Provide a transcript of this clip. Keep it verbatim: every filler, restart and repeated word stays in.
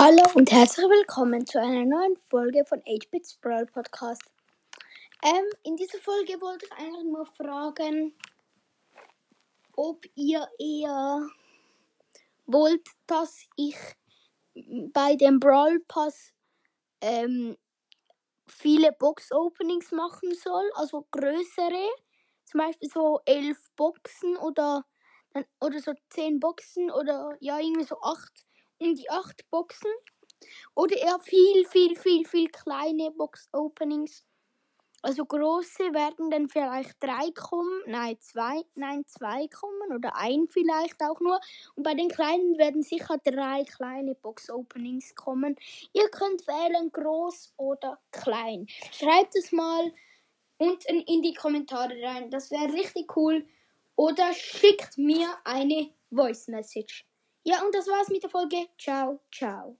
Hallo und herzlich willkommen zu einer neuen Folge von eight bits Brawl Podcast. Ähm, in dieser Folge wollte ich einfach mal fragen, ob ihr eher wollt, dass ich bei dem Brawl Pass ähm, viele Box Openings machen soll, also größere, zum Beispiel so elf Boxen oder, oder so zehn Boxen oder ja irgendwie so acht. In die acht Boxen oder eher viel, viel, viel, viel kleine Box-Openings. Also große werden dann vielleicht drei kommen, nein, zwei, nein, zwei kommen oder ein vielleicht auch nur. Und bei den kleinen werden sicher drei kleine Box-Openings kommen. Ihr könnt wählen, groß oder klein. Schreibt es mal unten in die Kommentare rein, das wäre richtig cool. Oder schickt mir eine Voice-Message. Ja, und das war's mit der Folge. Ciao, ciao.